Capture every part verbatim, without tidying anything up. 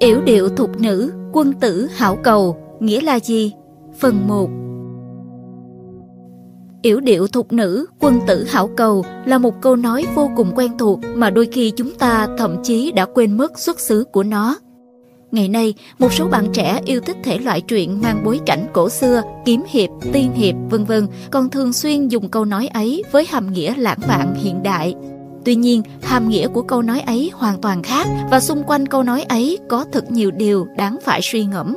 Yểu điệu thục nữ, quân tử hảo cầu, nghĩa là gì? Phần một. Yểu điệu thục nữ, quân tử hảo cầu là một câu nói vô cùng quen thuộc mà đôi khi chúng ta thậm chí đã quên mất xuất xứ của nó. Ngày nay, một số bạn trẻ yêu thích thể loại truyện mang bối cảnh cổ xưa, kiếm hiệp, tiên hiệp, vân vân, còn thường xuyên dùng câu nói ấy với hàm nghĩa lãng mạn hiện đại. Tuy nhiên, hàm nghĩa của câu nói ấy hoàn toàn khác và xung quanh câu nói ấy có thật nhiều điều đáng phải suy ngẫm.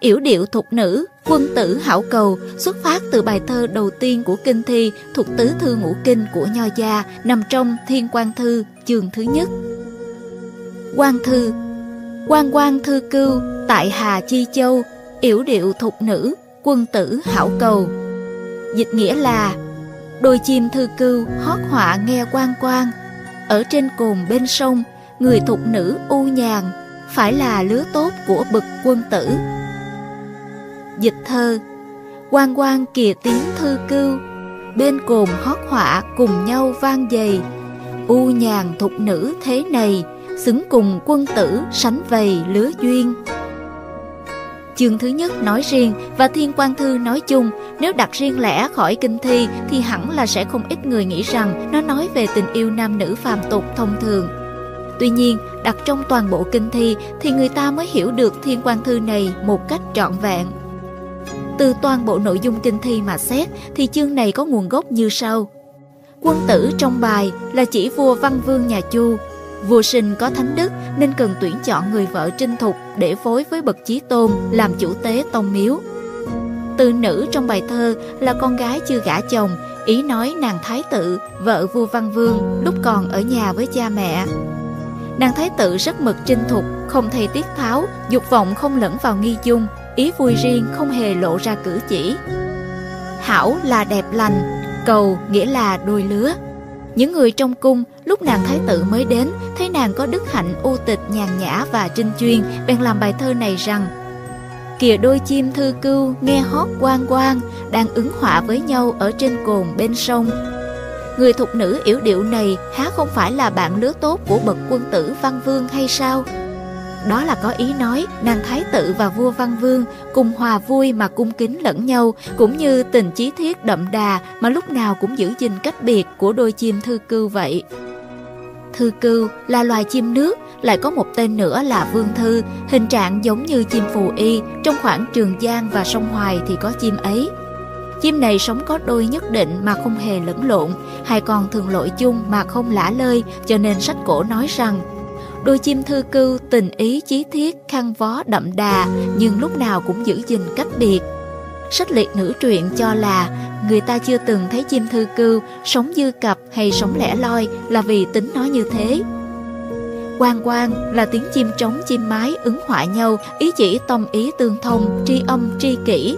Yểu điệu thục nữ, quân tử hảo cầu xuất phát từ bài thơ đầu tiên của Kinh Thi thuộc Tứ Thư Ngũ Kinh của Nho Gia, nằm trong Thiên Quan Thư, chương thứ nhất. Quan Thư Quan quan thư cưu, tại Hà Chi Châu, yểu điệu thục nữ, quân tử hảo cầu. Dịch nghĩa là: đôi chim thư cưu hót họa nghe quan quan, ở trên cồn bên sông, người thục nữ u nhàn, phải là lứa tốt của bậc quân tử. Dịch thơ: quan quan kìa tiếng thư cưu, bên cồn hót họa cùng nhau vang dày, u nhàn thục nữ thế này, xứng cùng quân tử sánh vầy lứa duyên. Chương thứ nhất nói riêng và Thiên Quan Thư nói chung, nếu đặt riêng lẻ khỏi Kinh Thi thì hẳn là sẽ không ít người nghĩ rằng nó nói về tình yêu nam nữ phàm tục thông thường. Tuy nhiên, đặt trong toàn bộ Kinh Thi thì người ta mới hiểu được Thiên Quan Thư này một cách trọn vẹn. Từ toàn bộ nội dung Kinh Thi mà xét thì chương này có nguồn gốc như sau. Quân tử trong bài là chỉ vua Văn Vương nhà Chu. Vua Sinh có thánh đức nên cần tuyển chọn người vợ trinh thục để phối với bậc Chí Tôn làm chủ tế tông miếu. Từ nữ trong bài thơ là con gái chưa gả chồng, ý nói nàng Thái Tự, vợ vua Văn Vương lúc còn ở nhà với cha mẹ. Nàng Thái Tự rất mực trinh thục, không thay tiết tháo, dục vọng không lẫn vào nghi dung, ý vui riêng không hề lộ ra cử chỉ. Hảo là đẹp lành, cầu nghĩa là đôi lứa. Những người trong cung lúc nàng Thái Tự mới đến thấy nàng có đức hạnh u tịch, nhàn nhã và trinh chuyên, bèn làm bài thơ này rằng: kìa đôi chim thư cưu nghe hót quan quan, đang ứng họa với nhau ở trên cồn bên sông. Người thục nữ yểu điệu này há không phải là bạn lứa tốt của bậc quân tử Văn Vương hay sao? Đó là có ý nói nàng Thái Tự và vua Văn Vương cùng hòa vui mà cung kính lẫn nhau, cũng như tình chí thiết đậm đà mà lúc nào cũng giữ gìn cách biệt của đôi chim thư cưu vậy. Thư cưu là loài chim nước, lại có một tên nữa là vương thư, hình trạng giống như chim phù y, trong khoảng Trường Giang và sông Hoài thì có chim ấy. Chim này sống có đôi nhất định mà không hề lẫn lộn, hai con thường lội chung mà không lả lơi, cho nên sách cổ nói rằng: đôi chim thư cưu tình ý chí thiết, khăn vó đậm đà, nhưng lúc nào cũng giữ gìn cách biệt. Sách Liệt Nữ Truyện cho là người ta chưa từng thấy chim thư cưu sống dư cặp hay sống lẻ loi là vì tính nó như thế. Quan quan là tiếng chim trống chim mái ứng họa nhau, ý chỉ tâm ý tương thông, tri âm tri kỷ.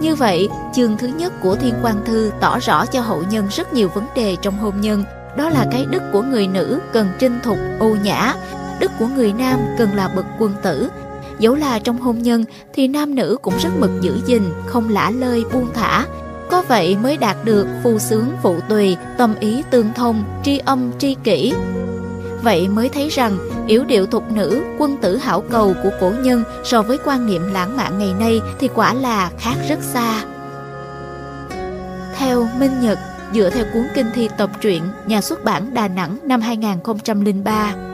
Như vậy, chương thứ nhất của Thiên Quan Thư tỏ rõ cho hậu nhân rất nhiều vấn đề trong hôn nhân. Đó là cái đức của người nữ cần trinh thục, ưu nhã, đức của người nam cần là bậc quân tử. Dẫu là trong hôn nhân thì nam nữ cũng rất mực giữ gìn, không lả lơi buông thả. Có vậy mới đạt được phu xướng phụ tùy, tâm ý tương thông, tri âm tri kỷ. Vậy mới thấy rằng yểu điệu thục nữ, quân tử hảo cầu của cổ nhân so với quan niệm lãng mạn ngày nay thì quả là khác rất xa. Theo Minh Nhật, dựa theo cuốn Kinh Thi tập truyện, nhà xuất bản Đà Nẵng năm hai nghìn không trăm lẻ ba.